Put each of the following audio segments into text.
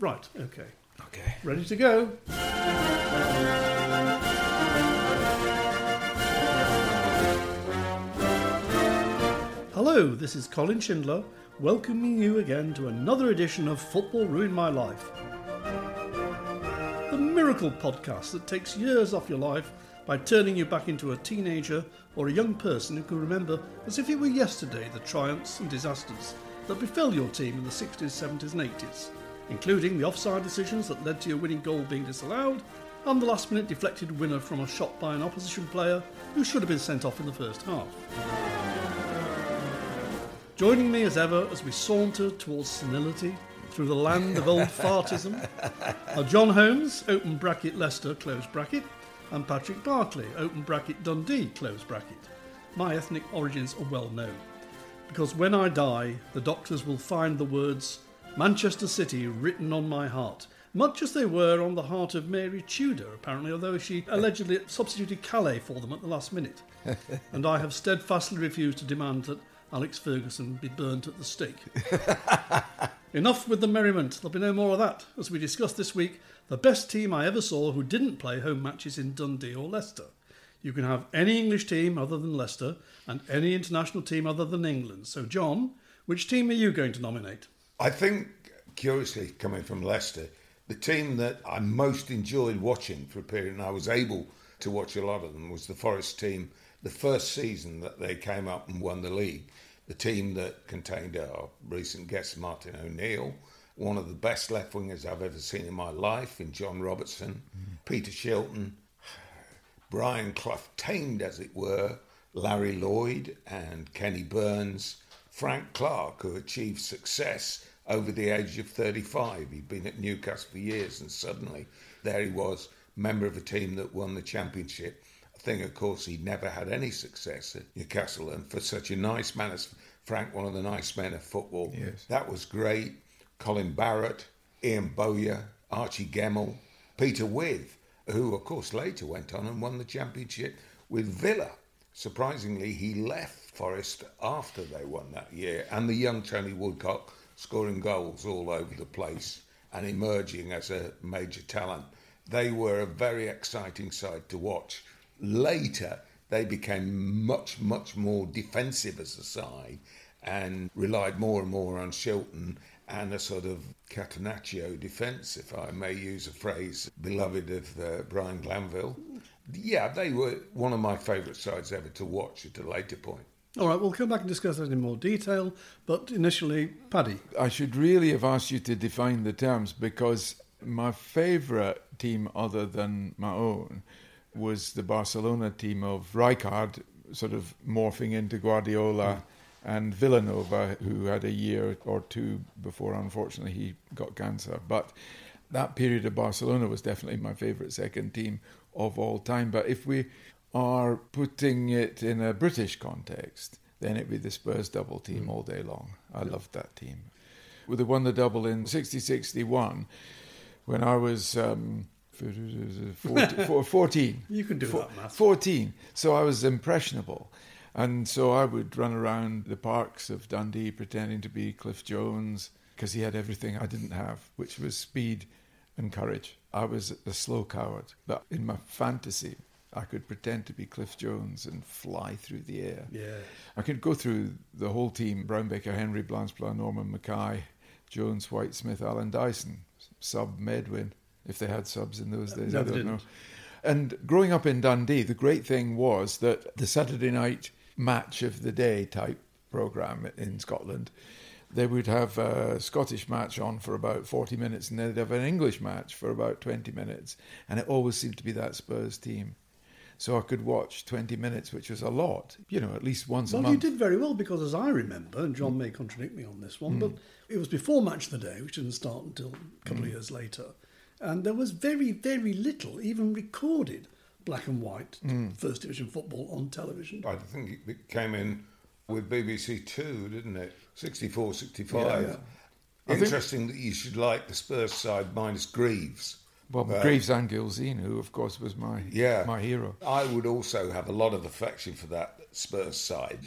Right, okay. Okay. Ready to go. Hello, this is Colin Schindler, welcoming you again to another edition of Football Ruined My Life. The miracle podcast that takes years off your life by turning you back into a teenager or a young person who can remember as if it were yesterday the triumphs and disasters that befell your team in the 60s, 70s and 80s, including the offside decisions that led to your winning goal being disallowed and the last-minute deflected winner from a shot by an opposition player who should have been sent off in the first half. Joining me as ever as we saunter towards senility through the land of old fartism are John Holmes, open bracket Leicester, close bracket, and Patrick Barclay, open bracket Dundee, close bracket. My ethnic origins are well known, because when I die, the doctors will find the words Manchester City written on my heart, much as they were on the heart of Mary Tudor, apparently, although she allegedly substituted Calais for them at the last minute. And I have steadfastly refused to demand that Alex Ferguson be burnt at the stake. Enough with the merriment, there'll be no more of that, as we discuss this week the best team I ever saw who didn't play home matches in Dundee or Leicester. You can have any English team other than Leicester and any international team other than England. So, John, which team are you going to nominate? I think, curiously, coming from Leicester, the team that I most enjoyed watching for a period, and I was able to watch a lot of them, was the Forest team. The first season that they came up and won the league, the team that contained our recent guest, Martin O'Neill, one of the best left wingers I've ever seen in my life, in John Robertson, Peter Shilton, Brian Clough, tamed as it were, Larry Lloyd and Kenny Burns, Frank Clark, who achieved success over the age of 35. He'd been at Newcastle for years and suddenly there he was, member of a team that won the championship. A thing, of course, he'd never had any success at Newcastle, and for such a nice man as Frank, one of the nice men of football, yes. That was great. Colin Barrett, Ian Bowyer, Archie Gemmell, Peter Wythe, who, of course, later went on and won the championship with Villa. Surprisingly, he left Forest after they won that year, and the young Tony Woodcock scoring goals all over the place and emerging as a major talent. They were a very exciting side to watch. Later, they became much more defensive as a side and relied more and more on Shilton and a sort of Catenaccio defence, if I may use a phrase beloved of Brian Glanville. Yeah, they were one of my favourite sides ever to watch at a later point. All right, we'll come back and discuss that in more detail, but initially, Paddy. I should really have asked you to define the terms, because my favourite team other than my own was the Barcelona team of Rijkaard, sort of morphing into Guardiola, and Villanova, who had a year or two before, unfortunately, he got cancer. But that period of Barcelona was definitely my favourite second team of all time. But if we are putting it in a British context, then it'd be the Spurs double team all day long. I loved that team. They won the double in 60-61 when I was 14. You can do that math. 14. So I was impressionable. And so I would run around the parks of Dundee pretending to be Cliff Jones, because he had everything I didn't have, which was speed and courage. I was a slow coward, but in my fantasy, I could pretend to be Cliff Jones and fly through the air. Yeah, I could go through the whole team: Brownbaker, Henry, Blanchplan, Norman Mackay, Jones, White, Smith, Alan Dyson, sub Medwin, if they had subs in those days. No, I don't know. And growing up in Dundee, the great thing was that the Saturday night match of the day type programme in Scotland, they would have a Scottish match on for about 40 minutes and they'd have an English match for about 20 minutes. And it always seemed to be that Spurs team. So I could watch 20 minutes, which was a lot, at least once a month. Well, you did very well, because as I remember, and John may contradict me on this one, but it was before Match of the Day, which didn't start until a couple of years later. And there was very, very little, even recorded, black and white first division football on television. I think it came in with BBC Two, didn't it? 64, 65. Yeah. Interesting that you should like the Spurs side minus Greaves. Well, Greaves and Gilzine, who, of course, was my hero. I would also have a lot of affection for that Spurs side.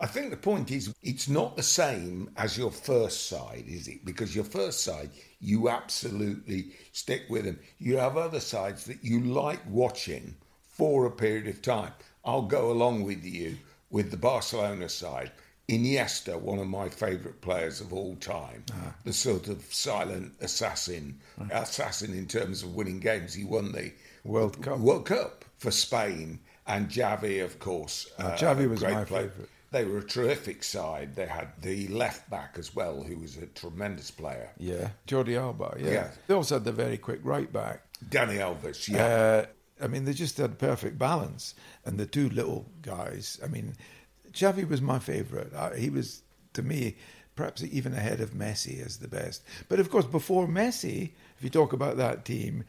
I think the point is, it's not the same as your first side, is it? Because your first side, you absolutely stick with them. You have other sides that you like watching for a period of time. I'll go along with you with the Barcelona side. Iniesta, one of my favourite players of all time, the sort of silent assassin in terms of winning games. He won the World Cup for Spain, and Xavi, of course. Xavi was my favourite. They were a terrific side. They had the left back as well, who was a tremendous player. Yeah, Jordi Alba. Yeah. They also had the very quick right back, Dani Alves. Yeah, they just had perfect balance. And the two little guys. Xavi was my favourite. He was, to me, perhaps even ahead of Messi as the best. But of course, before Messi, if you talk about that team,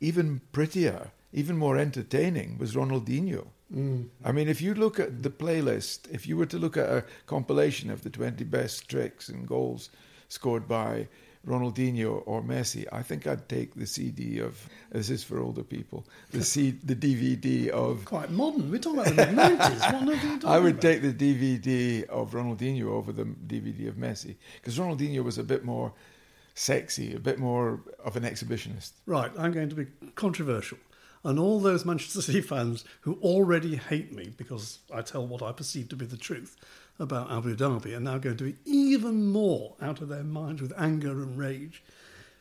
even prettier, even more entertaining was Ronaldinho. Mm. If you look at the playlist, if you were to look at a compilation of the 20 best tricks and goals scored by Ronaldinho or Messi, I think I'd take the CD of, this is for older people, the DVD of... Quite modern, we're talking about the mid-90s. What are you talking about? Take the DVD of Ronaldinho over the DVD of Messi, because Ronaldinho was a bit more sexy, a bit more of an exhibitionist. Right, I'm going to be controversial. And all those Manchester City fans who already hate me because I tell what I perceive to be the truth about Abu Dhabi are now going to be even more out of their minds with anger and rage.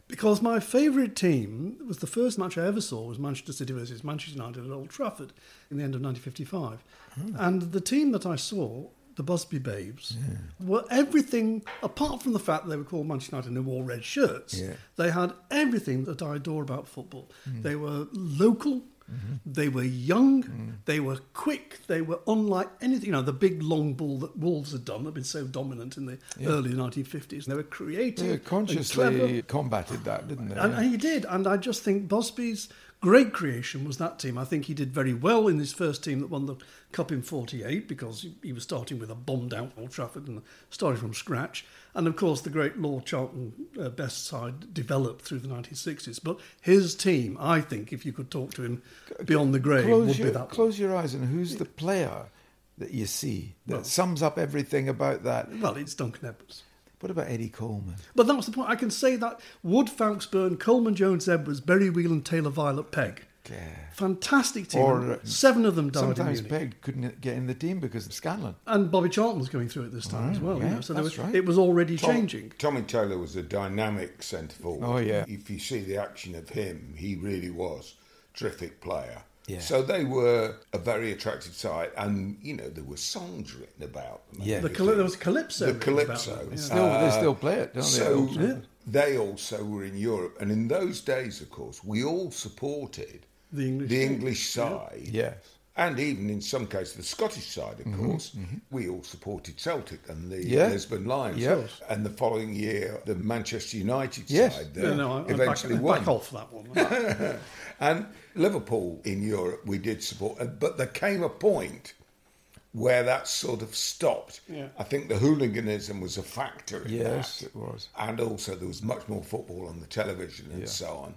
Because my favourite team, was the first match I ever saw, was Manchester City versus Manchester United at Old Trafford in the end of 1955. Oh. And the team that I saw, the Busby Babes, were everything, apart from the fact that they were called Manchester United and they wore red shirts, they had everything that I adore about football. Mm. They were local, they were young, they were quick, they were unlike anything. The big long ball that Wolves had done, that had been so dominant in the early 1950s. They were creative. They consciously combated that, didn't they? And he did. And I just think Busby's great creation was that team. I think he did very well in his first team that won the Cup in 1948, because he was starting with a bombed out Old Trafford and starting from scratch. And of course the great Lord Charlton best side developed through the 1960s. But his team, I think, if you could talk to him beyond the grave, would be that. Close your eyes and who's the player that you see that sums up everything about that? Well, it's Duncan Edwards. What about Eddie Coleman? But that was the point. I can say that Wood, Falkburn, Coleman, Jones, Edwards, Berry Whelan, Taylor, Violet, Pegg. Yeah. Fantastic team. Or, 7 of them died in Munich. Pegg couldn't get in the team because of Scanlon. And Bobby Charlton was going through it this time as well. Yeah, so it was already changing. Tommy Taylor was a dynamic centre-forward. Oh, yeah. If you see the action of him, he really was a terrific player. Yeah. So they were a very attractive side, and there were songs written about them. Yeah, there was Calypso. The Calypso. About them. Yeah. They still play it, don't they? So they also were in Europe, and in those days, of course, we all supported the English side, and even in some cases the Scottish side. Of course, we all supported Celtic and the Lisbon Lions. Yes. And the following year, the Manchester United side eventually won. Back off that one. And Liverpool in Europe, we did support, but there came a point where that sort of stopped. Yeah. I think the hooliganism was a factor in that. It was. And also there was much more football on the television and so on.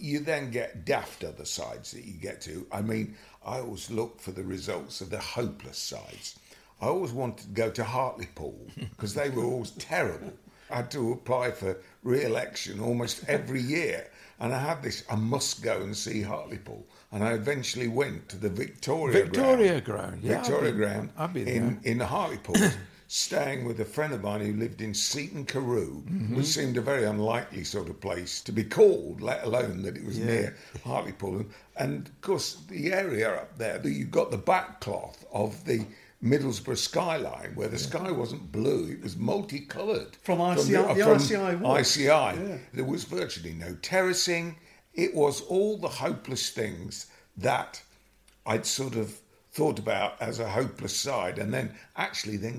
You then get daft other sides that you get to. I always look for the results of the hopeless sides. I always wanted to go to Hartlepool because they were always terrible. I had to apply for re-election almost every year. And I had this, I must go and see Hartlepool. And I eventually went to the Victoria Ground. Yeah, I've been in Hartlepool, staying with a friend of mine who lived in Seaton Carew, which seemed a very unlikely sort of place to be called, let alone that it was near Hartlepool. And, of course, the area up there, you've got the backcloth of the Middlesbrough skyline, where the sky wasn't blue, it was multicoloured. From ICI, ICI. Yeah. There was virtually no terracing. It was all the hopeless things that I'd sort of thought about as a hopeless side. And then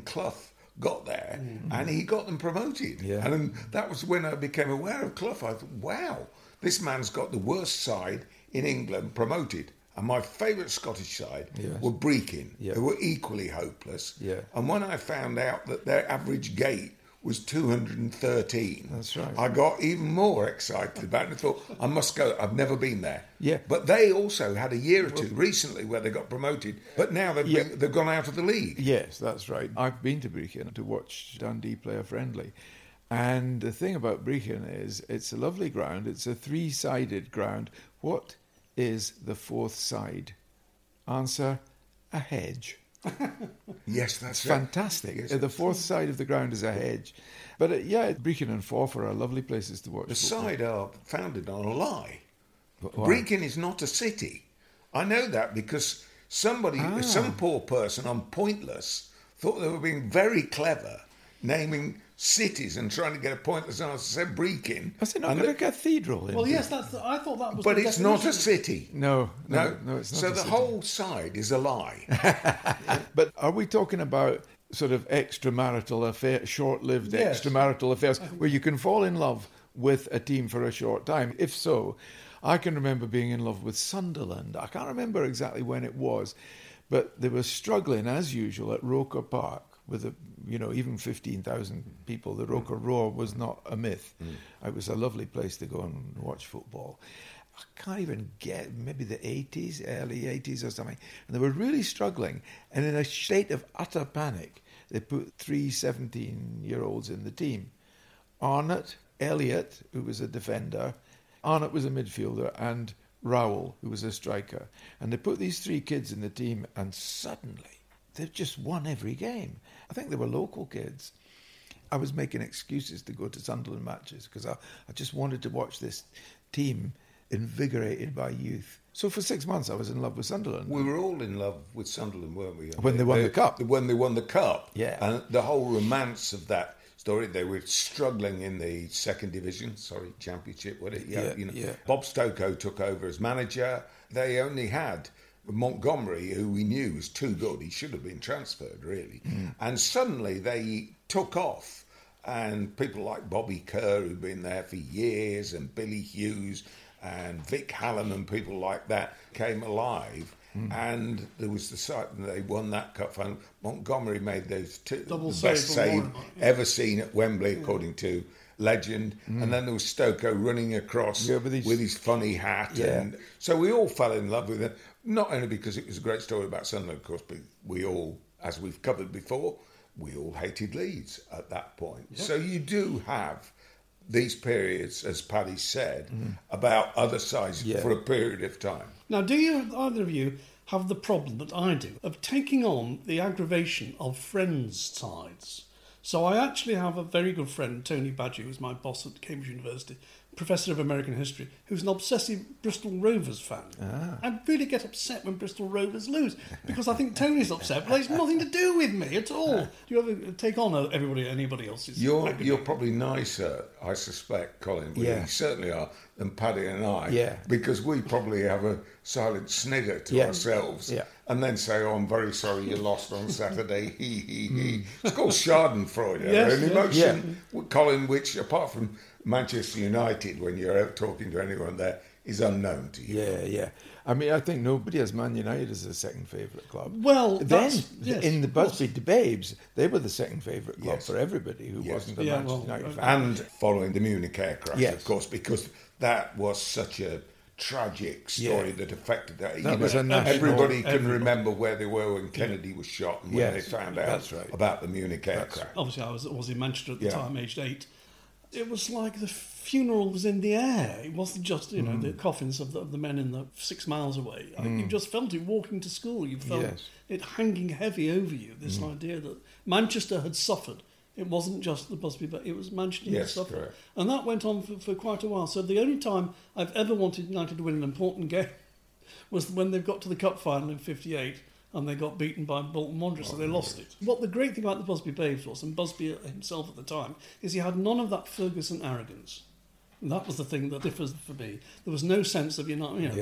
Clough got there and he got them promoted. Yeah. And that was when I became aware of Clough. I thought, wow, this man's got the worst side in England promoted. And my favourite Scottish side were Brechin, who were equally hopeless. Yeah. And when I found out that their average gait was 213. That's right. I got even more excited about it and thought, I must go. I've never been there. Yeah. But they also had a year or two recently where they got promoted, but now they've gone out of the league. Yes, that's right. I've been to Brechin to watch Dundee play a friendly. And the thing about Brechin is it's a lovely ground. It's a three-sided ground. What is the fourth side? Answer, a hedge. Yes, that's fantastic. Yes, the fourth side of the ground is a hedge. But Brechin and Forfar are lovely places to watch. The football side are founded on a lie. Brechin is not a city. I know that because some poor person on Pointless thought they were being very clever naming cities and trying to get a pointless answer. Said Brechin. Was it not a cathedral? Well, yes, I thought that was. But it's not a city. No, it's not. So the whole side is a lie. But are we talking about sort of extramarital affair, short-lived extramarital affairs, where you can fall in love with a team for a short time? If so, I can remember being in love with Sunderland. I can't remember exactly when it was, but they were struggling as usual at Roker Park. With even 15,000 people, the Roker Roar was not a myth. Mm. It was a lovely place to go and watch football. I can't even get, maybe the 80s, early 80s or something. And they were really struggling. And in a state of utter panic, they put three 17-year-olds in the team. Arnott, Elliott, who was a defender, Arnott was a midfielder, and Rowell, who was a striker. And they put these three kids in the team, and suddenly they've just won every game. I think they were local kids. I was making excuses to go to Sunderland matches because I just wanted to watch this team invigorated by youth. So for 6 months I was in love with Sunderland. We were all in love with Sunderland, weren't we? When they won the cup. When they won the cup. Yeah. And the whole romance of that story, they were struggling in the second division, championship, what it? Yeah, Bob Stokoe took over as manager. They only had Montgomery, who we knew was too good. He should have been transferred, really. Mm. And suddenly they took off. And people like Bobby Kerr, who'd been there for years, and Billy Hughes and Vic Hallam and people like that came alive. Mm. And there was the site that they won that cup final. Montgomery made those the best save ever seen at Wembley, according to legend. Mm. And then there was Stokoe running across with his funny hat. Yeah. And so we all fell in love with him. Not only because it was a great story about Sunderland, of course, but we all, as we've covered before, we all hated Leeds at that point. Yep. So you do have these periods, as Paddy said, about other sides for a period of time. Now, do you, either of you, have the problem that I do of taking on the aggravation of friends' sides? So I actually have a very good friend, Tony Badger, who's my boss at Cambridge University, Professor of American History, who's an obsessive Bristol Rovers fan. I really get upset when Bristol Rovers lose, because I think Tony's upset, but it's nothing to do with me at all. Do you ever take on anybody else's? You're probably nicer, I suspect, Colin. You certainly are, than Paddy and I, because we probably have a silent snigger to ourselves, and then say, I'm very sorry you lost on Saturday, It's called schadenfreude, an emotion, Colin, which, apart from Manchester United, when you're out talking to anyone there, is unknown to you. Yeah. I mean, I think nobody has Man United as their second favourite club. Well, in the Busby Babes, they were the second favourite club for everybody who wasn't a Manchester United fan. And following the Munich air crash, of course, because that was such a tragic story that affected that. Everybody can remember where they were when Kennedy was shot and when they found out about the Munich air crash. Obviously, I was in Manchester at the time, aged 8. It was like the funeral was in the air. It wasn't just, the coffins of the men in the 6 miles away. You just felt it walking to school. You felt it hanging heavy over you, this idea that Manchester had suffered. It wasn't just the Busby, but it was Manchester had suffered. Correct. And that went on for quite a while. So the only time I've ever wanted United to win an important game was when they've got to the cup final in 58 and they got beaten by Bolton Wanderers, so they lost it. What the great thing about the Busby Babes was, and Busby himself at the time, is he had none of that Ferguson arrogance. And that was the thing that differs for me. There was no sense of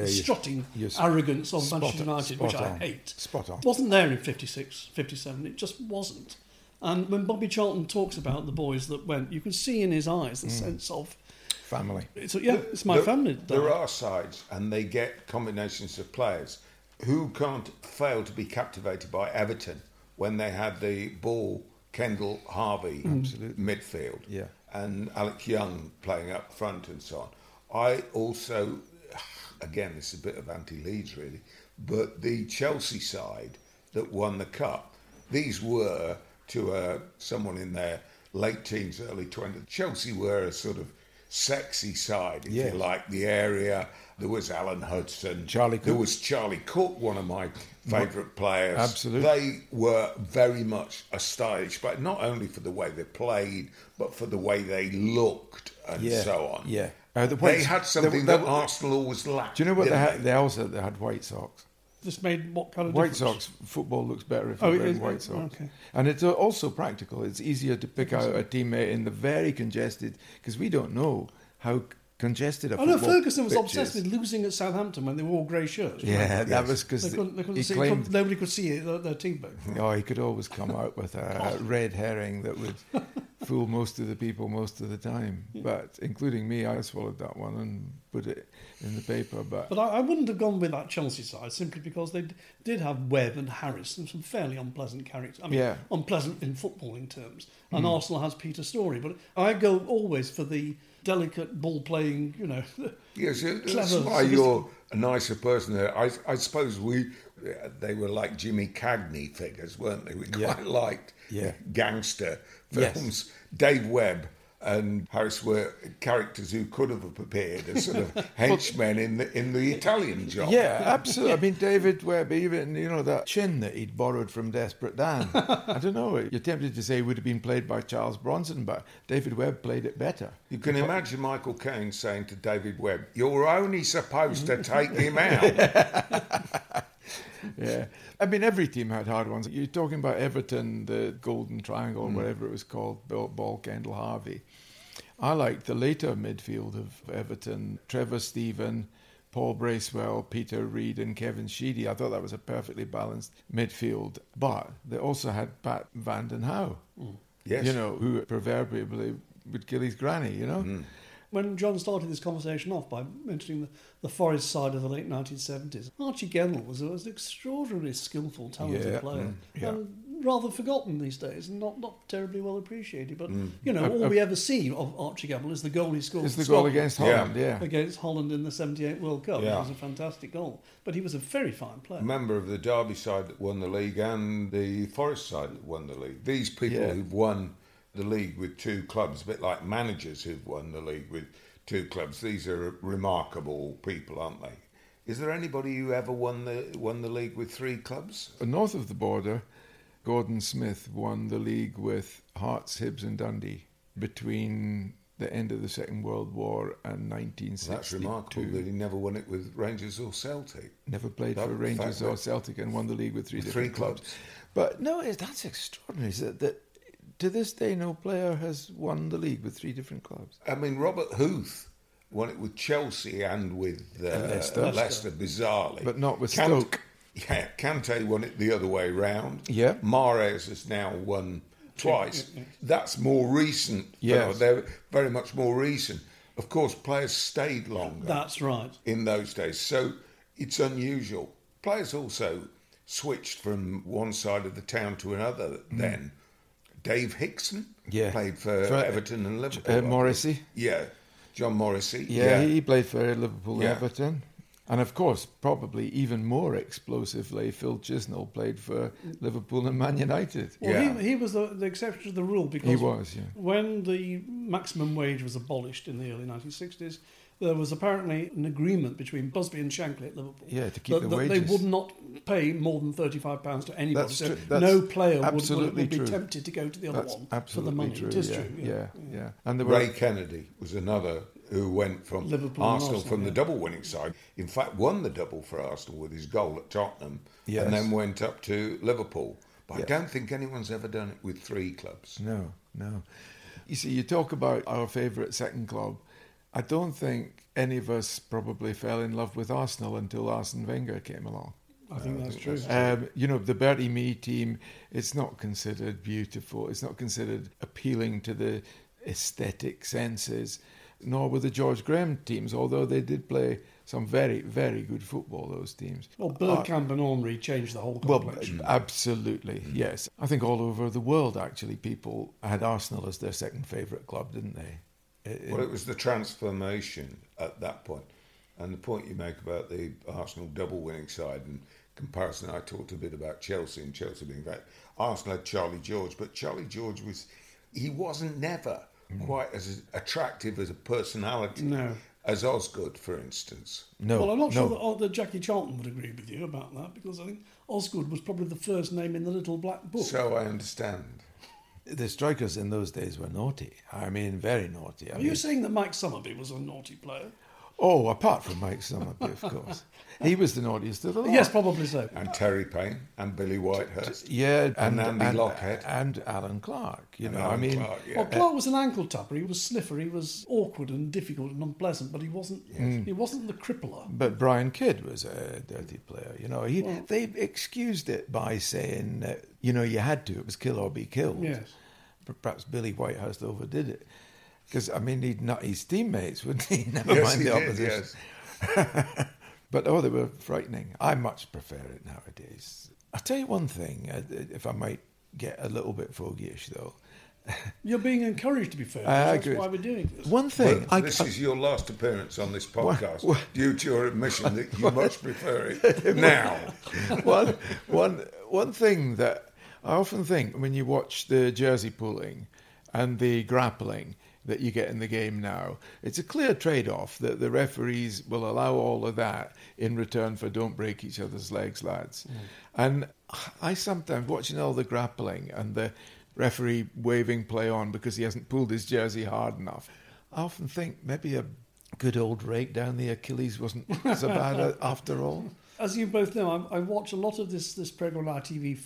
strutting arrogance on Manchester United, which I hate. Spot on. It wasn't there in 56, 57, it just wasn't. And when Bobby Charlton talks about the boys that went, you can see in his eyes the sense of family. It's my family. There are sides, and they get combinations of players who can't fail to be captivated by Everton when they had the ball Kendall Harvey midfield, yeah, and Alex Young playing up front and so on. I also, again, this is a bit of anti-Leeds really, but the Chelsea side that won the cup, these were to someone in their late teens, early 20s. Chelsea were a sort of sexy side, if you like, the area. There was Alan Hudson. Charlie Cook. There was Charlie Cook, one of my favourite players. Absolutely. They were very much a stylish, but not only for the way they played, but for the way they looked and so on. Yeah. They had something that Arsenal always lacked. Do you know what they had? They also had white socks. This made what kind of difference? White socks. Football looks better if you're wearing white socks. Okay. And it's also practical. It's easier to pick out a teammate in the very congested, because we don't know how congested a football pitch is. I know Ferguson was obsessed with losing at Southampton when they wore all grey shirts. Right? Yeah, that was because nobody could see their teammate. Oh, he could always come out with a red herring that would fool most of the people most of the time. Yeah. But including me, I swallowed that one and put it in the paper. But I wouldn't have gone with that Chelsea side simply because they did have Webb and Harris and some fairly unpleasant characters. I mean, unpleasant in footballing terms. And Arsenal has Peter Story. But I go always for the delicate ball-playing, you know. Yes, that's why you're a nicer person. I suppose they were like Jimmy Cagney figures, weren't they? We quite liked gangster films. Yes. Dave Webb and Harris were characters who could have appeared as sort of henchmen in the Italian Job. Yeah, absolutely. I mean, David Webb, even, you know, that chin that he'd borrowed from Desperate Dan. I don't know, you're tempted to say it would have been played by Charles Bronson, but David Webb played it better. You can imagine Michael Caine saying to David Webb, "You're only supposed to take him out." Yeah, I mean, every team had hard ones. You're talking about Everton, the Golden Triangle, whatever it was called, Ball, Kendall, Harvey. I liked the later midfield of Everton, Trevor Stephen, Paul Bracewell, Peter Reid and Kevin Sheedy. I thought that was a perfectly balanced midfield. But they also had Pat Van Den Houw, yes, you know, who proverbially would kill his granny, you know. Mm. When John started this conversation off by mentioning the Forest side of the late 1970s, Archie Gennell was an extraordinarily skillful, talented player. And rather forgotten these days and not terribly well appreciated. But, you know, all we ever see of Archie Gennell is the goal he scored. It's the goal against Holland, Against Holland in the 78 World Cup. Yeah. It was a fantastic goal. But he was a very fine player. Member of the Derby side that won the league and the Forest side that won the league. These people who've won the league with two clubs, a bit like managers who've won the league with two clubs. These are remarkable people, aren't they? Is there anybody who ever won the league with three clubs? North of the border, Gordon Smith won the league with Hearts, Hibs and Dundee between the end of the Second World War and 1962. Well, that's remarkable that he never won it with Rangers or Celtic. Never played for Rangers or Celtic and won the league with three different clubs. But no, that's extraordinary. To this day, no player has won the league with three different clubs. I mean, Robert Huth won it with Chelsea and with Leicester, bizarrely. But not with Stoke. Yeah, Kante won it the other way round. Yeah. Mahrez has now won twice. That's more recent. Yes. They're very much more recent. Of course, players stayed longer. That's right. In those days. So it's unusual. Players also switched from one side of the town to another then. Dave Hickson played for Everton and Liverpool. Morrissey. Yeah, John Morrissey. Yeah, he played for Liverpool and Everton. And of course, probably even more explosively, Phil Chisnell played for Liverpool and Man United. Well, he was the exception to the rule because he was, when the maximum wage was abolished in the early 1960s, there was apparently an agreement between Busby and Shankly at Liverpool. Yeah, to keep the wages. They would not pay more than £35 to anybody. That's true. That's no player would be tempted to go to the other one for the money. True. It is true. Yeah. And Ray Kennedy was another who went from Liverpool Arsenal from the double winning side. In fact, won the double for Arsenal with his goal at Tottenham, and then went up to Liverpool. But I don't think anyone's ever done it with three clubs. No. You see, you talk about our favourite second club. I don't think any of us probably fell in love with Arsenal until Arsene Wenger came along. I think that's true. You know, the Bertie Mee team, it's not considered beautiful. It's not considered appealing to the aesthetic senses. nor were the George Graham teams, although they did play some very, very good football, those teams. Well, Bergkamp and Ormery changed the whole complexion. Well, absolutely, yes. I think all over the world, actually, people had Arsenal as their second favourite club, didn't they? Well, it was the transformation at that point. And the point you make about the Arsenal double-winning side and comparison, I talked a bit about Chelsea and Chelsea being back. Arsenal had Charlie George, but Charlie George wasn't never quite as attractive as a personality as Osgood, for instance. No. Well, I'm not sure that Jackie Charlton would agree with you about that, because I think Osgood was probably the first name in the little black book. So I understand. The strikers in those days were naughty. I mean, very naughty. Are you saying that Mike Summerby was a naughty player? Oh, apart from Mike Summerby, of course. He was the naughtiest of the lot. Yes, probably so. And Terry Payne and Billy Whitehurst. Yeah. And Andy Lockhead. And Alan Clark. Clark, yeah. Well, Clark was an ankle tapper. He was sniffer. He was awkward and difficult and unpleasant, but he wasn't the crippler. But Brian Kidd was a dirty player. They excused it by saying, you had to. It was kill or be killed. Yes. Perhaps Billy Whitehurst overdid it. Because, he'd nut his teammates, wouldn't he? Never mind the opposition. Yes. But, they were frightening. I much prefer it nowadays. I'll tell you one thing, if I might get a little bit fogyish, though. You're being encouraged to be fair. That's why we're doing this. One thing... Well, this is your last appearance on this podcast, due to your admission that you much prefer it now. One thing that I often think when you watch the jersey pulling and the grappling that you get in the game now. It's a clear trade-off that the referees will allow all of that in return for don't break each other's legs, lads. Mm. And I sometimes, watching all the grappling and the referee waving play on because he hasn't pulled his jersey hard enough, I often think maybe a good old rake down the Achilles wasn't so bad after all. As you both know, I watch a lot of this programme on ITV4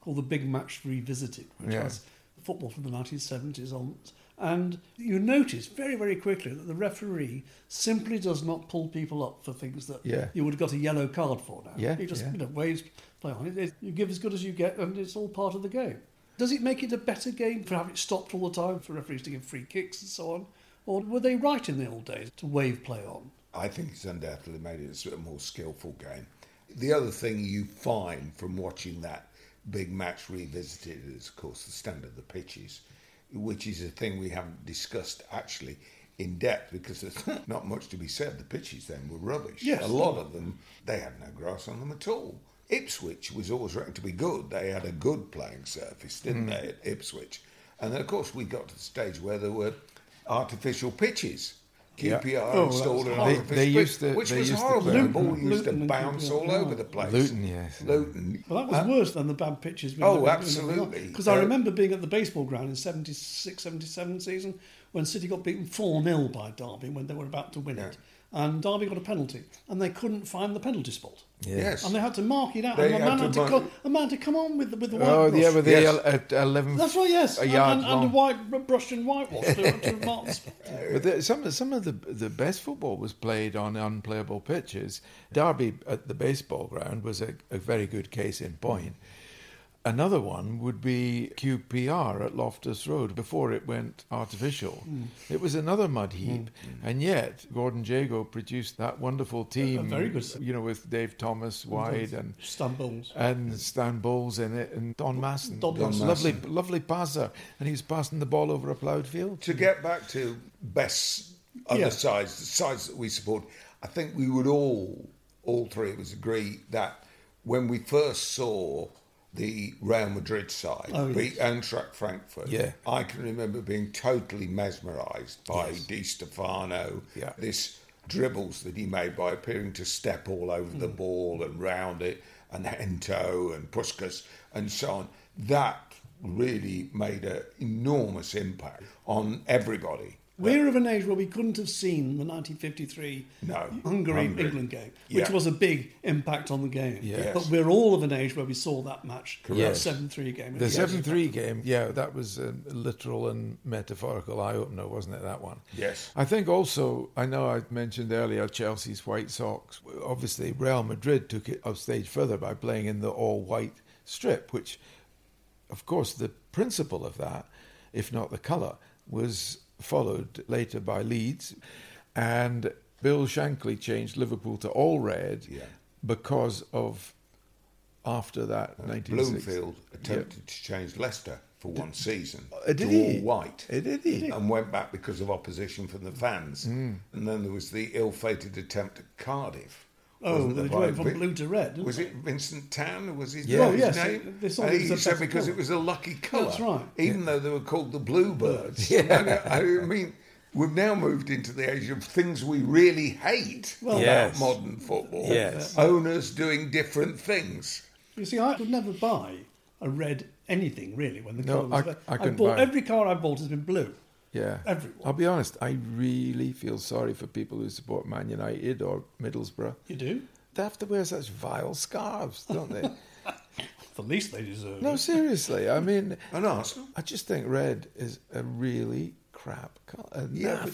called The Big Match Revisited, which has football from the 1970s on... And you notice very, very quickly that the referee simply does not pull people up for things that you would have got a yellow card for now. Yeah, he just waves, play on it. You give as good as you get, and it's all part of the game. Does it make it a better game for having it stopped all the time, for referees to give free kicks and so on? Or were they right in the old days to wave play on? I think it's undoubtedly made it a more skillful game. The other thing you find from watching that Big Match Revisited is, of course, the standard of the pitches, which is a thing we haven't discussed actually in depth because there's not much to be said. The pitches then were rubbish. Yes. A lot of them, they had no grass on them at all. Ipswich was always reckoned to be good. They had a good playing surface, didn't they, at Ipswich? And then, of course, we got to the stage where there were artificial pitches. QPR installed an artificial pitch, which was horrible. The ball used to bounce all over the place. Luton. Well, that was worse than the bad pitches. Absolutely. Because I remember being at the baseball ground in 76, 77 season when City got beaten 4-0 by Derby when they were about to win it. And Derby got a penalty, and they couldn't find the penalty spot. Yes. And they had to mark it out, and a man had to come on with the white brush. Oh, yeah, with the 11th. That's right, yes. And a white brush and whitewash to mark the spot. But some of the best football was played on unplayable pitches. Derby at the baseball ground was a very good case in point. Another one would be QPR at Loftus Road before it went artificial. Mm. It was another mud heap, and yet Gordon Jago produced that wonderful team. A very good team, with Dave Thomas wide and Stan Bowles in it, and Don Masson. Don Masson. Lovely passer, and he was passing the ball over a ploughed field. To get back to best other sides, the sides that we support, I think we would all three of us agree that when we first saw the Real Madrid side, beat Eintracht Frankfurt. Yeah. I can remember being totally mesmerised by Di Stefano, this dribbles that he made by appearing to step all over the ball and round it, and Hento and Puskas and so on. That really made an enormous impact on everybody. We're of an age where we couldn't have seen the 1953 Hungary-England game, which was a big impact on the game. Yes. But we're all of an age where we saw that match, the 7-3 game. The 7-3 game, that was a literal and metaphorical eye-opener, wasn't it, that one? Yes. I think also, I know I mentioned earlier Chelsea's white socks. Obviously, Real Madrid took it a stage further by playing in the all-white strip, which, of course, the principle of that, if not the colour, was followed later by Leeds. And Bill Shankly changed Liverpool to all red because of, after that, 1960. Bloomfield attempted to change Leicester for one season to all white. And went back because of opposition from the fans. Mm. And then there was the ill-fated attempt at Cardiff. Oh, they went from blue to red, didn't they? It Vincent Tan? Was his name? He said because it was a lucky colour. That's right. Even though they were called the Bluebirds. Yeah. I mean, we've now moved into the age of things we really hate about modern football. Yes. Owners doing different things. You see, I would never buy a red anything, really, when the colour was red. Every car I've bought has been blue. Yeah, everyone. I'll be honest, I really feel sorry for people who support Man United or Middlesbrough. You do? They have to wear such vile scarves, don't they? The least they deserve. No, seriously, I mean... And Arsenal? I just think red is a really crap colour,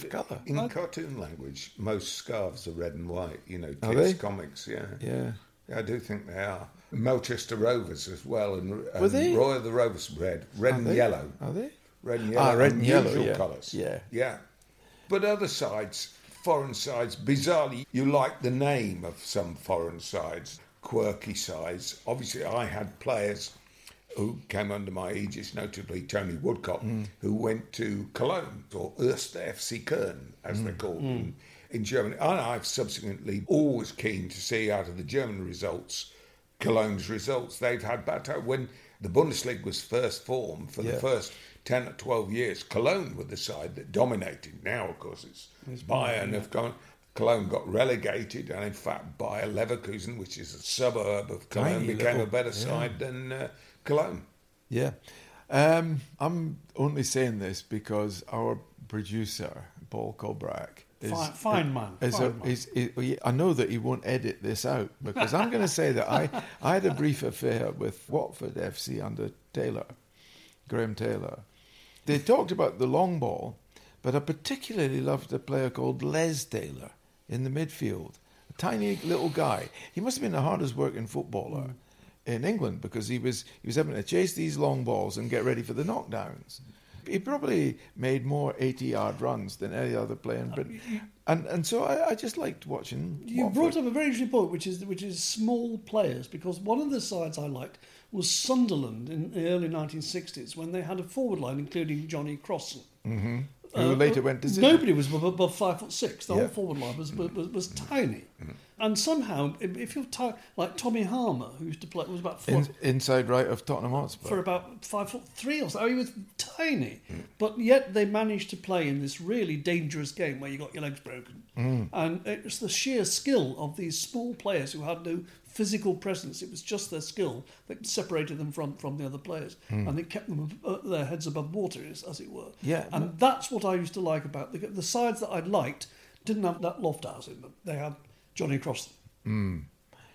colour. In cartoon language, most scarves are red and white, you know, kids' comics, Yeah, I do think they are. Melchester Rovers as well, and Roy of the Rovers red and yellow. Are they? Red and yellow, colours. Yeah. Yeah. But other sides, foreign sides, bizarrely, you like the name of some foreign sides, quirky sides. Obviously, I had players who came under my aegis, notably Tony Woodcock, who went to Cologne, or Erste FC Köln, as they're called in Germany. And I've subsequently always keen to see out of the German results, Cologne's results. They've had battle when the Bundesliga was first formed for the first 10 or 12 years, Cologne were the side that dominated. Now, of course, it's Bayern have gone. Cologne got relegated, and in fact, Bayer Leverkusen, which is a suburb of Cologne, became a better side than Cologne. Yeah. I'm only saying this because our producer, Paul Kobrak, I know that he won't edit this out because I'm going to say that I had a brief affair with Watford FC under Graham Taylor. They talked about the long ball, but I particularly loved a player called Les Taylor in the midfield. A tiny little guy. He must have been the hardest working footballer in England because he was having to chase these long balls and get ready for the knockdowns. He probably made more 80-yard runs than any other player in Britain. And so I just liked watching Watford. Brought up a very interesting point, which is small players, because one of the sides I liked was Sunderland in the early 1960s when they had a forward line including Johnny Crossan. Mm-hmm. Who later went to Sydney. Nobody was above 5'6". The whole forward line was tiny, and somehow, if you're like Tommy Harmer, who used to play, was about inside right of Tottenham Hotspur for about 5'3" or so. He was tiny, but yet they managed to play in this really dangerous game where you got your legs broken, and it was the sheer skill of these small players who had no physical presence. It was just their skill that separated them from the other players, and it kept them their heads above water, as it were. Yeah, and that's what I used to like about the sides that I liked. Didn't have that Lofthouse in them. They had Johnny Crossan. Mm.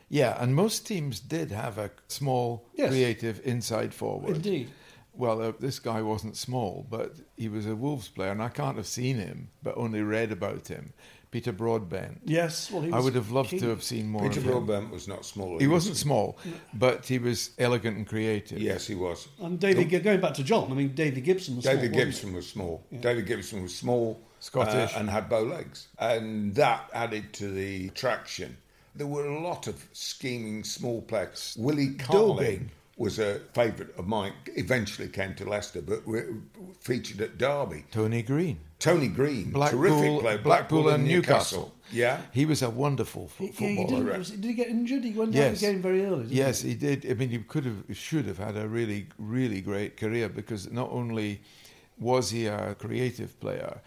Yeah, and most teams did have a small, creative inside forward. Indeed. Well, this guy wasn't small, but he was a Wolves player, and I can't have seen him, but only read about him. Peter Broadbent. Yes, well, he was. I would have loved to have seen more. Peter Broadbent was not small. He wasn't small, but he was elegant and creative. Yes, he was. And going back to John, I mean, David Gibson was small. Yeah. David Gibson was small, Scottish, and had bow legs, and that added to the attraction. There were a lot of scheming small players. Willie Carling was a favourite of mine. Eventually came to Leicester, but featured at Derby. Tony Green, terrific player. Blackpool and Newcastle. Yeah, he was a wonderful footballer. Did he get injured? He went down the game very early. He did. I mean, he should have had a really, really great career because not only was he a creative player,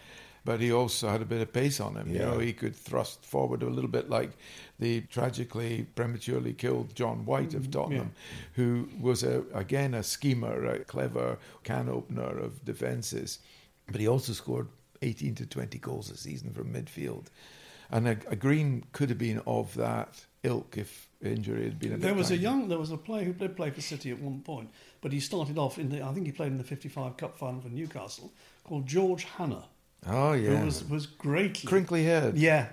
but he also had a bit of pace on him. Yeah. You know, he could thrust forward a little bit like the tragically, prematurely killed John White of Tottenham, who was, a schemer, a clever can opener of defences. But he also scored 18 to 20 goals a season from midfield. And a Green could have been of that ilk if injury had been a bit There was a player who did play for City at one point, but he started off I think he played in the 55 Cup final for Newcastle, called George Hannah. Oh, yeah. Who was greatly... Crinkly-haired. Yeah.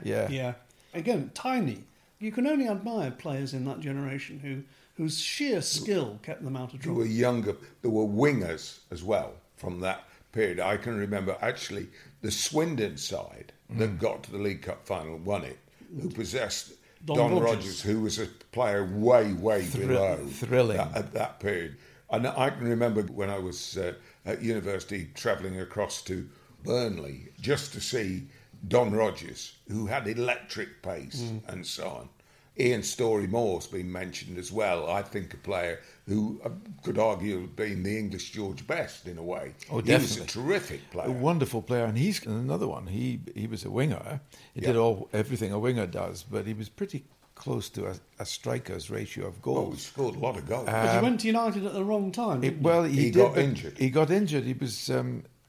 Again, tiny. You can only admire players in that generation whose sheer skill kept them out of trouble. There were younger... There were wingers as well from that period. I can remember actually the Swindon side that got to the League Cup final won it, who possessed Don Rodgers, who was a player way below thrilling at that period. And I can remember when I was at university travelling across to Burnley just to see Don Rodgers, who had electric pace and so on. Ian Storey-Moore's been mentioned as well. I think a player who could argue had been the English George Best in a way. Oh, definitely. He was a terrific player. A wonderful player, and he's another one. He was a winger. He did everything a winger does, but he was pretty close to a striker's ratio of goals. Oh, he scored a lot of goals. But he went to United at the wrong time, didn't he? Well, he got injured. He got injured. He was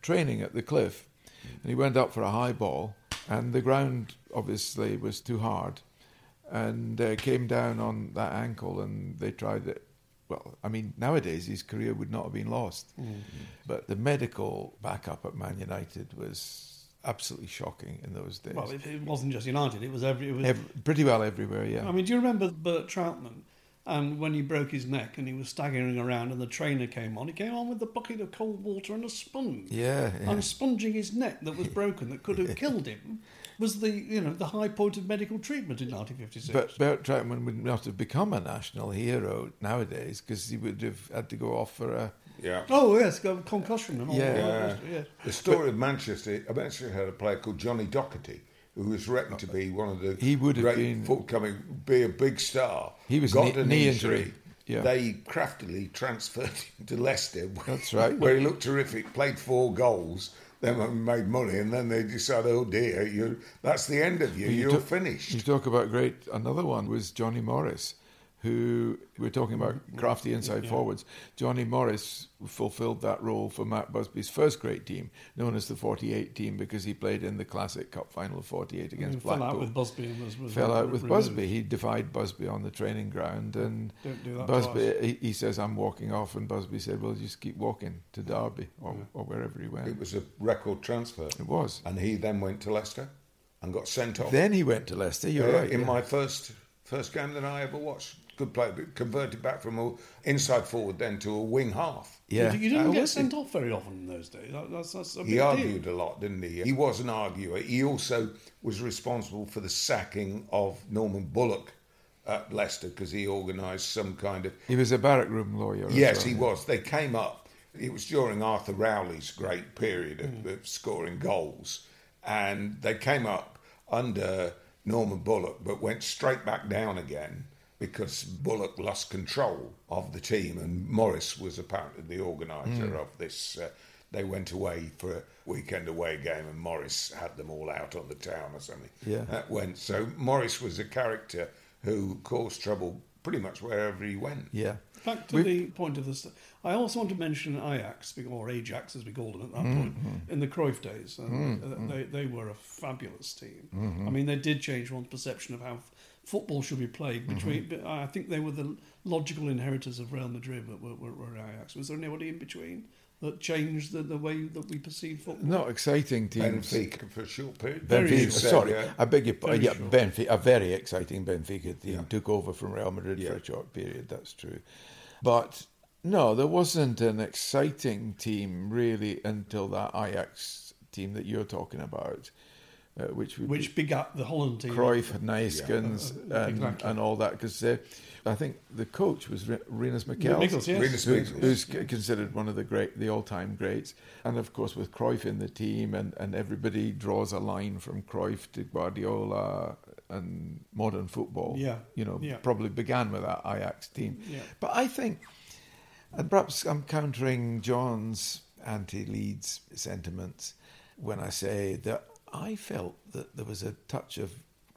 training at the Cliff, and he went up for a high ball, and the ground, obviously, was too hard. And came down on that ankle, and they tried it. Well, I mean, nowadays his career would not have been lost. Mm-hmm. But the medical backup at Man United was absolutely shocking in those days. Well, it wasn't just United; it was pretty well everywhere. Yeah. I mean, do you remember Bert Troutman? And when he broke his neck and he was staggering around, and the trainer came on, he came on with a bucket of cold water and a sponge. Yeah. And sponging his neck that was broken, that could have killed him, was the high point of medical treatment in 1956. But Bert Troutman would not have become a national hero nowadays because he would have had to go off for a... Yeah. Oh, yes, concussion and all that. Yeah. The story of Manchester, Manchester had a player called Johnny Docherty, who was reckoned to be one of the great forthcoming, be a big star. He was got a knee injury. Yeah. They craftily transferred him to Leicester. That's right. Where he looked terrific, played 4 goals, then made money, and then they decided, oh dear, that's the end of you. You're finished. You talk about great. Another one was Johnny Morris, who we're talking about crafty inside forwards. Johnny Morris fulfilled that role for Matt Busby's first great team, known as the 48 team, because he played in the Classic Cup final of 48 against Blackpool. Fell out with Busby. He defied Busby on the training ground, and don't do that Busby. He says, "I'm walking off," and Busby said, "Well, just keep walking to Derby or wherever he went." It was a record transfer. It was, and he then went to Leicester and got sent off. Then he went to Leicester. You're right. In my first game that I ever watched. Good player, but converted back from an inside forward then to a wing half. Yeah. You didn't get sent off very often in those days. That's a big deal. He argued a lot, didn't he? He was an arguer. He also was responsible for the sacking of Norman Bullock at Leicester because he organised some kind of... He was a barrack room lawyer. Yes, he was. They came up. It was during Arthur Rowley's great period of scoring goals. And they came up under Norman Bullock but went straight back down again, because Bullock lost control of the team and Morris was apparently the organiser of this. They went away for a weekend away game and Morris had them all out on the town or something. Yeah. So Morris was a character who caused trouble pretty much wherever he went. Yeah. Back to the point of this, I also want to mention Ajax, or Ajax as we called them at that point, in the Cruyff days. They were a fabulous team. Mm-hmm. I mean, they did change one's perception of how football should be played between. Mm-hmm. I think they were the logical inheritors of Real Madrid, but were Ajax. Was there anybody in between that changed the way that we perceive football? Not exciting teams. Benfica for a short period. I beg your pardon. Yeah, Benfica, a very exciting Benfica team, took over from Real Madrid for a short period. That's true, but no, there wasn't an exciting team really until that Ajax team that you're talking about. Which begat the Holland team. Cruyff, Nijskens, and all that. Because I think the coach was Rinus Michels, who's considered one of the all-time greats. And, of course, with Cruyff in the team, and everybody draws a line from Cruyff to Guardiola and modern football, probably began with that Ajax team. Yeah. But I think, and perhaps I'm countering John's anti-Leeds sentiments when I say that I felt that there was a touch of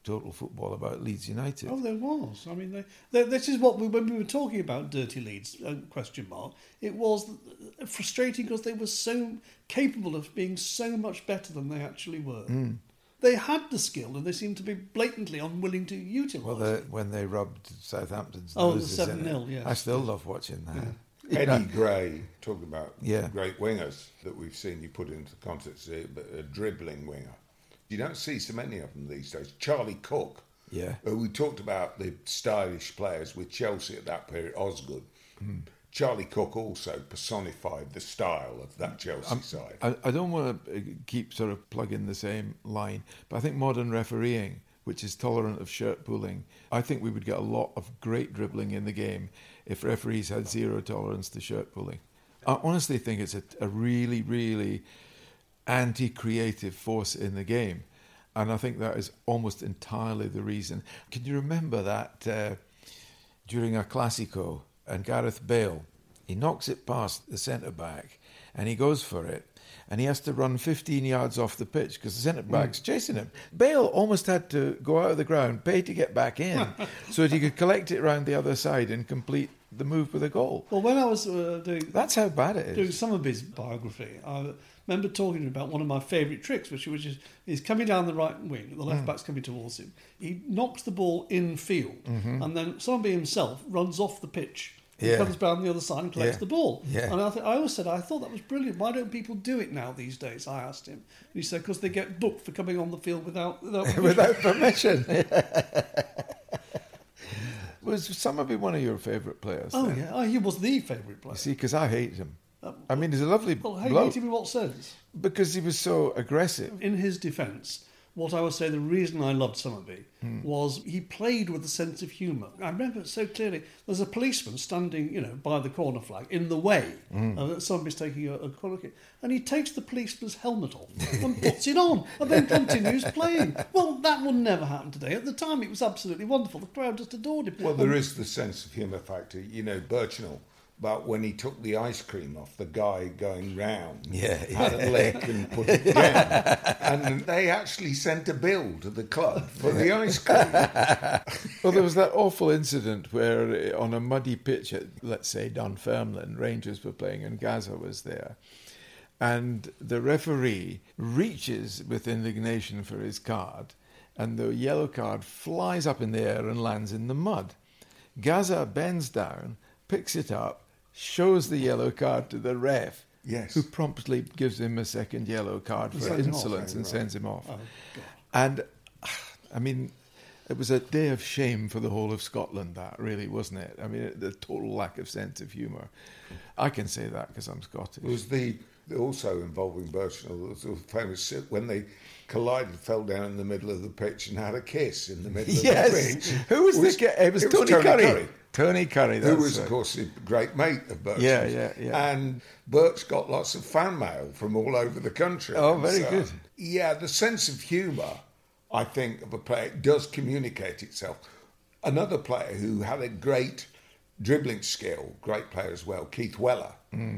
total football about Leeds United. Oh, there was. I mean, this is what when we were talking about dirty Leeds, it was frustrating because they were so capable of being so much better than they actually were. Mm. They had the skill and they seemed to be blatantly unwilling to utilise it. Well, when they rubbed Southampton's noses in it. Oh, the 7-0, yes. I still love watching that. Yeah. Eddie Gray, talking about great wingers that we've seen you put into the context, a dribbling winger. You don't see so many of them these days. Charlie Cook, we talked about the stylish players with Chelsea at that period, Osgood. Charlie Cook also personified the style of that Chelsea side. I don't want to keep sort of plugging the same line, but I think modern refereeing, which is tolerant of shirt pulling, I think we would get a lot of great dribbling in the game if referees had zero tolerance to shirt pulling. I honestly think it's a really, really anti-creative force in the game. And I think that is almost entirely the reason. Can you remember that during a Classico and Gareth Bale, he knocks it past the centre-back and he goes for it. And he has to run 15 yards off the pitch because the centre-back's chasing him. Bale almost had to go out of the ground, pay to get back in, so that he could collect it round the other side and complete the move with a goal. Well, when I was doing... That's how bad it is. Doing Somerby's biography, I remember talking about one of my favourite tricks, which is he's coming down the right wing, the left-back's coming towards him. He knocks the ball in field, and then Somerby himself runs off the pitch. He comes down the other side and collects the ball. And I always said, I thought that was brilliant. Why don't people do it now these days? I asked him. And he said, because they get booked for coming on the field without permission. Was Somerby one of your favourite players? Oh, then? Yeah. Oh, he was the favourite player. You see, because I hate him. I mean, he's a lovely bloke. Well, hate him in what sense? Because he was so aggressive. In his defence... What I would say the reason I loved Somerby was he played with a sense of humour. I remember it so clearly. There's a policeman standing, you know, by the corner flag in the way. Somerby's taking a corner kick, and he takes the policeman's helmet off and puts it on, and then continues playing. Well, that would never happen today. At the time, it was absolutely wonderful. The crowd just adored him. Well, there is the sense of humour factor. You know, Birchnell. But when he took the ice cream off the guy going round, had a lick and put it down. And they actually sent a bill to the club for the ice cream. Well, there was that awful incident where on a muddy pitch at, let's say, Dunfermline, Rangers were playing and Gazza was there. And the referee reaches with indignation for his card and the yellow card flies up in the air and lands in the mud. Gazza bends down, picks it up, shows the yellow card to the ref, who promptly gives him a second yellow card for insolence and sends him off. Oh, and, I mean, it was a day of shame for the whole of Scotland, that really, wasn't it? I mean, the total lack of sense of humour. I can say that because I'm Scottish. It was the... Also involving Birchnell, the famous when they collided, fell down in the middle of the pitch and had a kiss in the middle of the pitch. Who was this guy? It was Tony Curry. Tony Curry, who was, of course, a great mate of Birchnell's. Yeah. And Birch got lots of fan mail from all over the country. Oh, very good. Yeah, the sense of humour, I think, of a player does communicate itself. Another player who had a great dribbling skill, great player as well, Keith Weller.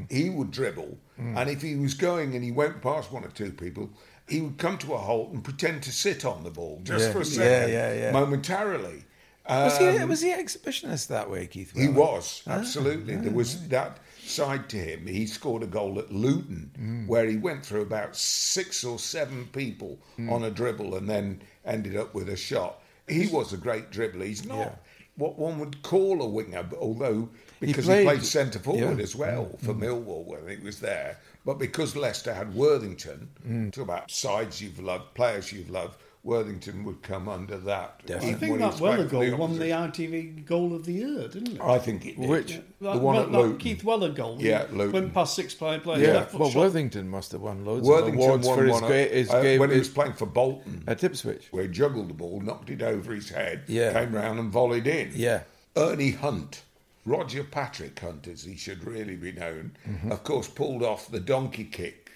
He would dribble, and if he was going and he went past one or two people, he would come to a halt and pretend to sit on the ball just for a second, momentarily. Was he exhibitionist that way, Keith Weller? He was, absolutely. There was that side to him. He scored a goal at Luton where he went through about 6 or 7 people on a dribble and then ended up with a shot. He was a great dribbler. He's not... what one would call a winger, although because he played centre-forward as well for Millwall when he was there. But because Leicester had Worthington, talk about sides you've loved, players you've loved, Worthington would come under that. I think that Weller goal won the ITV Goal of the Year, didn't it? I think it did. Which? The one at Luton. Keith Weller goal. Yeah, Luton. Went past 6 players. Yeah, well, Worthington must have won loads of awards for his game. When he was playing for Bolton. At Ipswich. Where he juggled the ball, knocked it over his head, came round and volleyed in. Yeah. Ernie Hunt. Roger Patrick Hunt, as he should really be known, of course, pulled off the donkey kick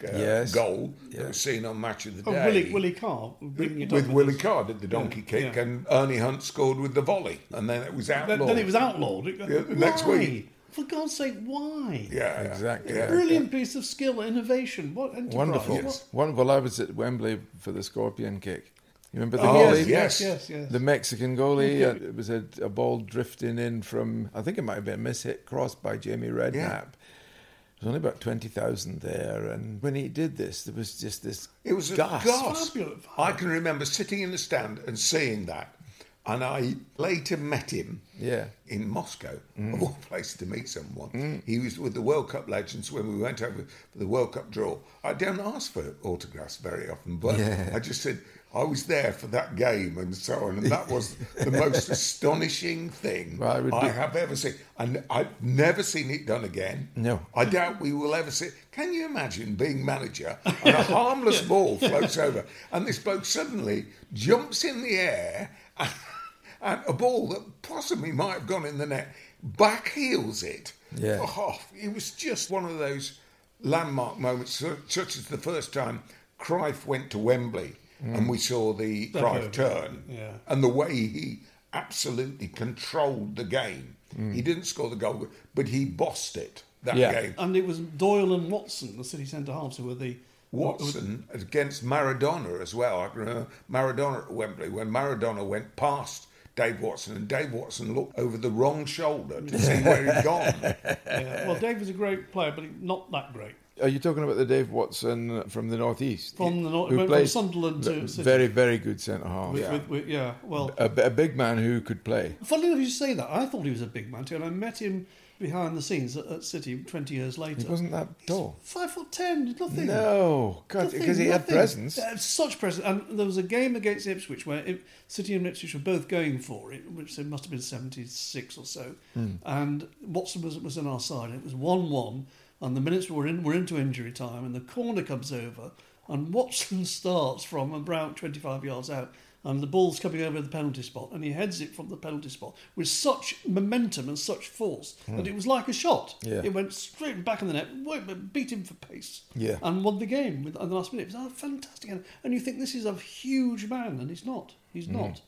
goal that was seen on Match of the Day. Willie Carr. With Willie Carr did the donkey kick, and Ernie Hunt scored with the volley, and then it was outlawed. Then it was outlawed. Next week. For God's sake, why? Yeah, exactly. Yeah. Brilliant piece of skill, innovation. What enterprise. Wonderful. Yes. Wonderful. I was at Wembley for the scorpion kick. You remember the goalie? Yes. The Mexican goalie. It was a ball drifting in from, I think it might have been a mishit cross by Jamie Redknapp. Yeah. There was only about 20,000 there, and when he did this, there was just this gasp. I can remember sitting in the stand and seeing that, and I later met him in Moscow, of all places to meet someone. He was with the World Cup legends when we went over for the World Cup draw. I don't ask for autographs very often, but I just said... I was there for that game and so on. And that was the most astonishing thing I have ever seen. And I've never seen it done again. No. I doubt we will ever see it. Can you imagine being manager and a harmless ball floats over and this bloke suddenly jumps in the air and a ball that possibly might have gone in the net backheels it. Yeah. Oh, it was just one of those landmark moments, such as the first time Cruyff went to Wembley and we saw the Cruyff turn and the way he absolutely controlled the game. He didn't score the goal, but he bossed it that game. And it was Doyle and Watson, the City centre halves, who were the... Watson against Maradona as well. I remember Maradona at Wembley, when Maradona went past Dave Watson, and Dave Watson looked over the wrong shoulder to see where he'd gone. Yeah. Well, Dave was a great player, but not that great. Are you talking about the Dave Watson from the North East? From the North East, from Sunderland to City. Very, very good centre-half. A big man who could play. Funny enough you say that, I thought he was a big man too, and I met him behind the scenes at City 20 years later. He wasn't that tall. 5'10", nothing. No, God, because he had presence. Such presence. And there was a game against Ipswich where City and Ipswich were both going for it, which it must have been 76 or so. And Watson was on our side. It was 1-1, and the minutes were into injury time, and the corner comes over, and Watson starts from about 25 yards out, and the ball's coming over the penalty spot, and he heads it from the penalty spot with such momentum and such force that it was like a shot. Yeah. It went straight back in the net, beat him for pace, and won the game in the last minute. It was fantastic. And you think this is a huge man, and he's not. He's not.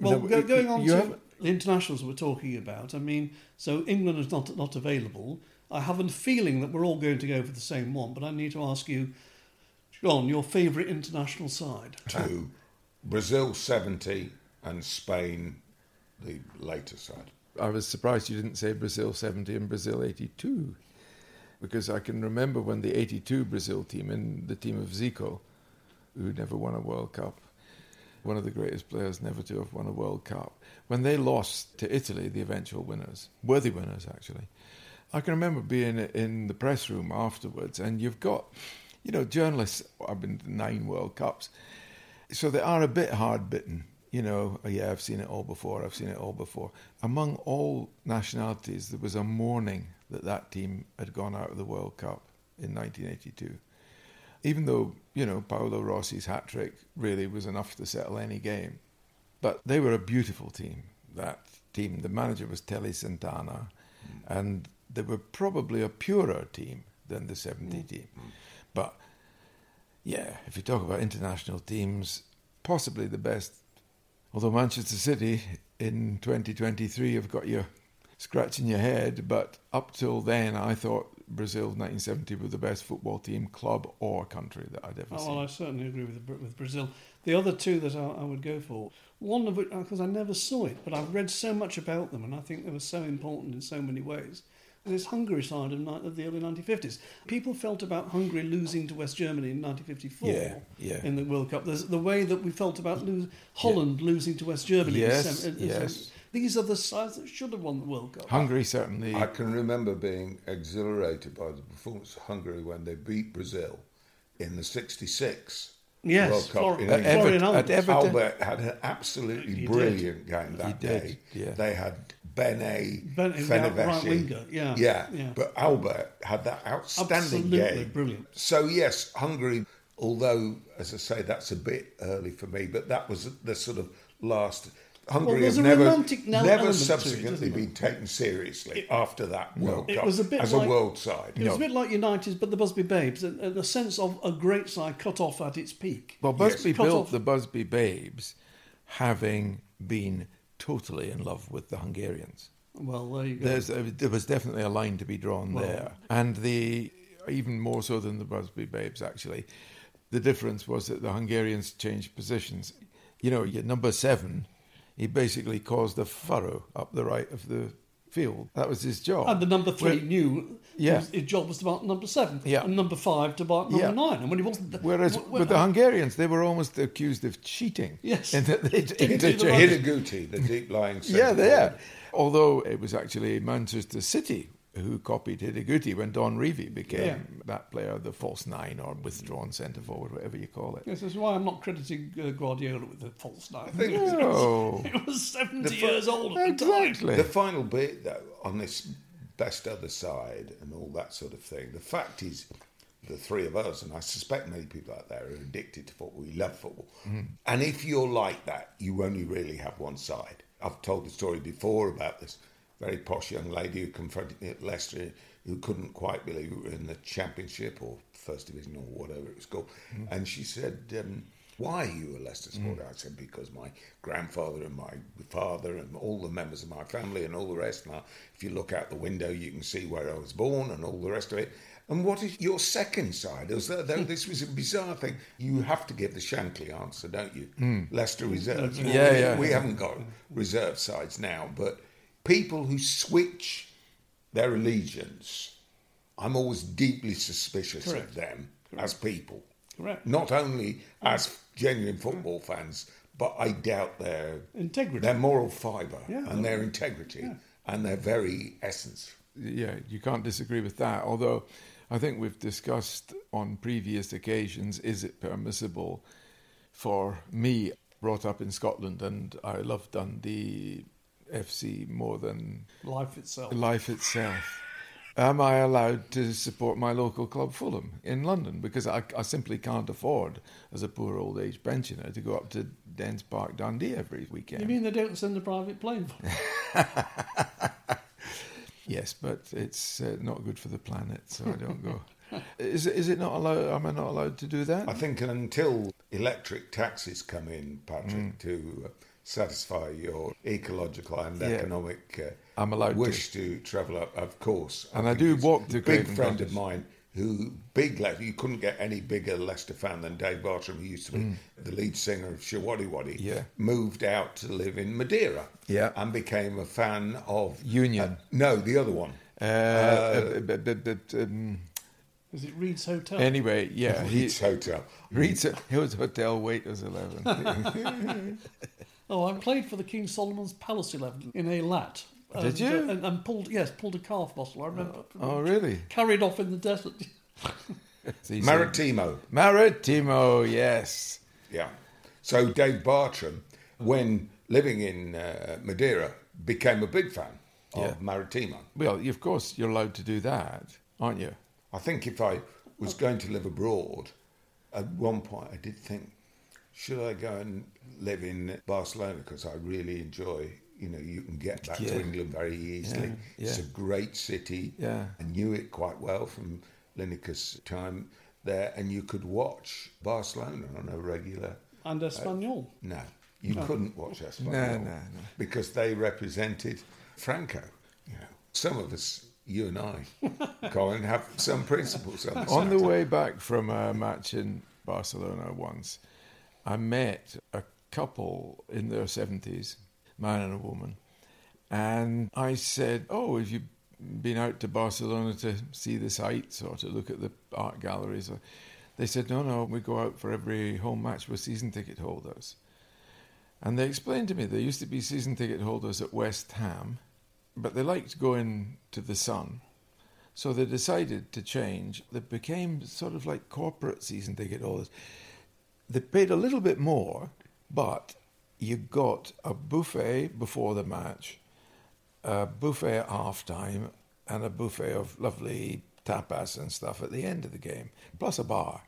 Well, no, going on to the internationals we're talking about, I mean, so England is not available. I have a feeling that we're all going to go for the same one, but I need to ask you, John, your favourite international side? Two. Brazil 70 and Spain, the later side. I was surprised you didn't say Brazil 70 and Brazil 82, because I can remember when the 82 Brazil team, in the team of Zico, who never won a World Cup, one of the greatest players never to have won a World Cup, when they lost to Italy, the eventual winners, worthy winners actually, I can remember being in the press room afterwards, and you've got... You know, journalists, I've been to 9 World Cups, so they are a bit hard-bitten. You know, I've seen it all before, Among all nationalities, there was a mourning that that team had gone out of the World Cup in 1982. Even though, you know, Paolo Rossi's hat-trick really was enough to settle any game. But they were a beautiful team, that team. The manager was Tele Santana, and they were probably a purer team than the 70 team. But, yeah, if you talk about international teams, possibly the best. Although Manchester City in 2023 have got you scratching your head. But up till then, I thought Brazil 1970 was the best football team, club or country that I'd ever seen. Well, I certainly agree with Brazil. The other two that I would go for, one of which, because I never saw it, but I've read so much about them and I think they were so important in so many ways. This Hungary side of the early 1950s. People felt about Hungary losing to West Germany in 1954 in the World Cup. There's the way that we felt about Holland losing to West Germany. Yes, yes. These are the sides that should have won the World Cup. Hungary certainly... I can remember being exhilarated by the performance of Hungary when they beat Brazil in the 66 World Cup. At Everton. Albert had an absolutely brilliant game that day. Yeah. They had... Ben Fenerbahce, right winger, but Albert had that outstanding game. Brilliant. So yes, Hungary, although, as I say, that's a bit early for me, but that was the sort of last... Hungary has never subsequently been taken seriously after that World Cup as a world side. It was a bit like United's, but the Busby Babes, the sense of a great side cut off at its peak. Well, Busby built the Busby Babes having been... totally in love with the Hungarians. Well, there you go. There was definitely a line to be drawn there. And even more so than the Busby Babes, actually, the difference was that the Hungarians changed positions. You know, your number 7, he basically caused a furrow up the right of the field. That was his job. And the number 3 knew his job was to mark number 7 and number 5 to mark number 9. And when he wasn't with the Hungarians, they were almost accused of cheating. Yes. And they Hiddeguti, the deep lying centre. Although it was actually Manchester City who copied Hidiguchi when Don Revie became that player, the false nine or withdrawn centre-forward, whatever you call it. Yes, that's why I'm not crediting Guardiola with the false nine. I think it was 70 years old at the time. The final bit, though, on this best other side and all that sort of thing, the fact is the three of us, and I suspect many people out there, are addicted to football. We love football. Mm. And if you're like that, you only really have one side. I've told the story before about this very posh young lady who confronted me at Leicester, who couldn't quite believe we were in the Championship or First Division or whatever it was called. Mm. And she said, why are you a Leicester supporter? Mm. I said, because my grandfather and my father and all the members of my family and all the rest. And if you look out the window, you can see where I was born and all the rest of it. And what is your second side? This was a bizarre thing. You have to give the Shankly answer, don't you? Mm. Leicester reserves. Mm. We haven't got reserve sides now, but people who switch their allegiance, I'm always deeply suspicious of them as people. Correct. Not only as genuine football fans, but I doubt their integrity, their moral fibre, and their integrity, and their very essence. Yeah, you can't disagree with that. Although I think we've discussed on previous occasions, is it permissible for me, brought up in Scotland, and I love Dundee FC more than life itself. Am I allowed to support my local club, Fulham, in London? Because I simply can't afford, as a poor old age pensioner, to go up to Dens Park, Dundee every weekend. You mean they don't send a private plane? Yes, but it's not good for the planet, so I don't go. Is it not allowed? Am I not allowed to do that? I think until electric taxes come in, Patrick, to satisfy your ecological and economic I'm allowed wish to travel up, of course. And I do walk to Craven. A big friend of mine you couldn't get any bigger Leicester fan than Dave Bartram, who used to be the lead singer of Shawaddy Waddy, moved out to live in Madeira and became a fan of... Union. No, the other one. Is it Reed's Hotel? Anyway, Reed's Hotel waiters 11. I played for the King Solomon's Palace 11 in Eilat. Did you? And pulled a calf muscle, I remember. Oh, really? Carried off in the desert. Maritimo, yes. Yeah. So Dave Bartram, when living in Madeira, became a big fan of Maritimo. Well, of course, you're allowed to do that, aren't you? I think if I was going to live abroad, at one point I did think, should I go and live in Barcelona? Because I really enjoy... you can get back to England very easily. Yeah. It's a great city. Yeah. I knew it quite well from Lineker's time there. And you could watch Barcelona on a regular... And Espanyol. No, you couldn't watch Espanyol. No. Because they represented Franco. Some of us, you and I, Colin, have some principles on the way back from a match in Barcelona once, I met a couple in their 70s, man and a woman, and I said, have you been out to Barcelona to see the sights or to look at the art galleries? They said, no, we go out for every home match with season ticket holders. And they explained to me there used to be season ticket holders at West Ham, but they liked going to the Sun, so they decided to change. They became sort of like corporate season ticket holders. They paid a little bit more, but you got a buffet before the match, a buffet at halftime, and a buffet of lovely tapas and stuff at the end of the game, plus a bar.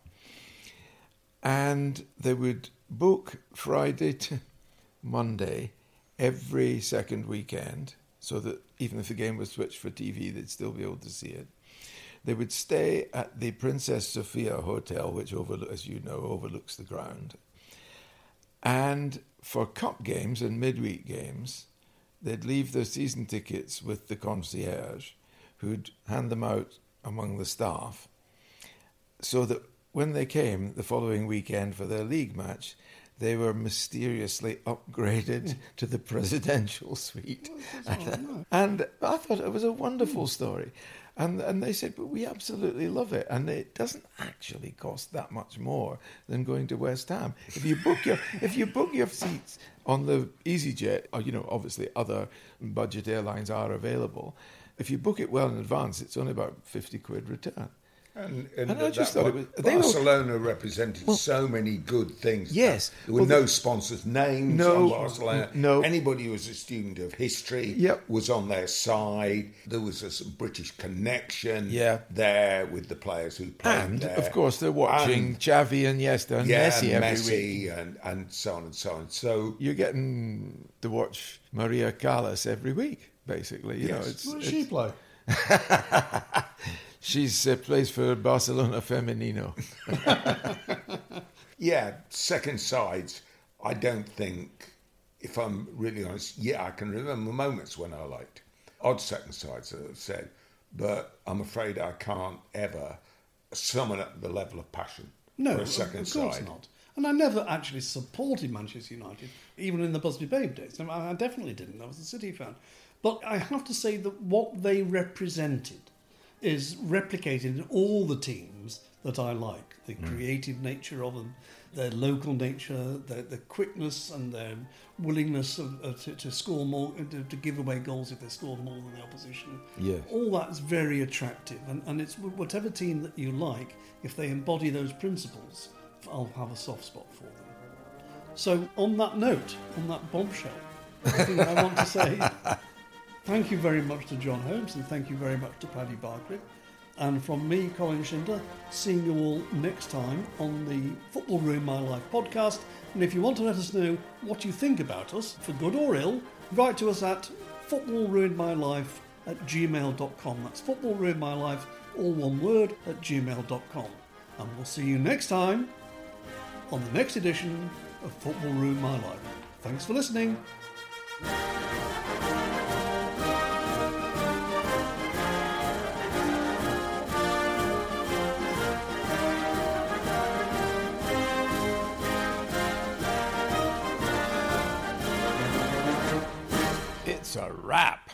And they would book Friday to Monday every second weekend, so that even if the game was switched for TV, they'd still be able to see it. They would stay at the Princess Sophia Hotel, which, as you know, overlooks the ground. And for cup games and midweek games, they'd leave their season tickets with the concierge, who'd hand them out among the staff, so that when they came the following weekend for their league match, they were mysteriously upgraded to the presidential suite. And I thought it was a wonderful story. And they said, but we absolutely love it. And it doesn't actually cost that much more than going to West Ham. If you book your seats on the EasyJet, or obviously other budget airlines are available, if you book it well in advance, it's only about £50 return. And I just thought it was... Barcelona represented so many good things. Yes. There were no sponsors' names on Barcelona. No. Anybody who was a student of history was on their side. There was a British connection there with the players who played there. And, of course, they're watching Xavi and Iniesta and Messi every week. And so on and so on. So you're getting to watch Maria Callas every week, basically. You know, it's, what does she play? She plays for Barcelona Femenino. Second sides, I don't think, if I'm really honest, I can remember moments when I liked odd second sides, as I've said, but I'm afraid I can't ever summon up the level of passion for a second side. No, of course not. And I never actually supported Manchester United, even in the Busby Babe days. I definitely didn't. I was a City fan. But I have to say that what they represented is replicated in all the teams that I like. The creative nature of them, their local nature, their quickness and their willingness to score more, to give away goals if they scored more than the opposition. Yes. All that's very attractive. And it's whatever team that you like, if they embody those principles, I'll have a soft spot for them. So on that note, on that bombshell, I think I want to say... Thank you very much to John Holmes and thank you very much to Paddy Barclay. And from me, Colin Schindler, seeing you all next time on the Football Ruined My Life podcast. And if you want to let us know what you think about us, for good or ill, write to us at footballruinedmylife@gmail.com. That's footballruinedmylife, all one word, @gmail.com. And we'll see you next time on the next edition of Football Ruined My Life. Thanks for listening. It's a wrap.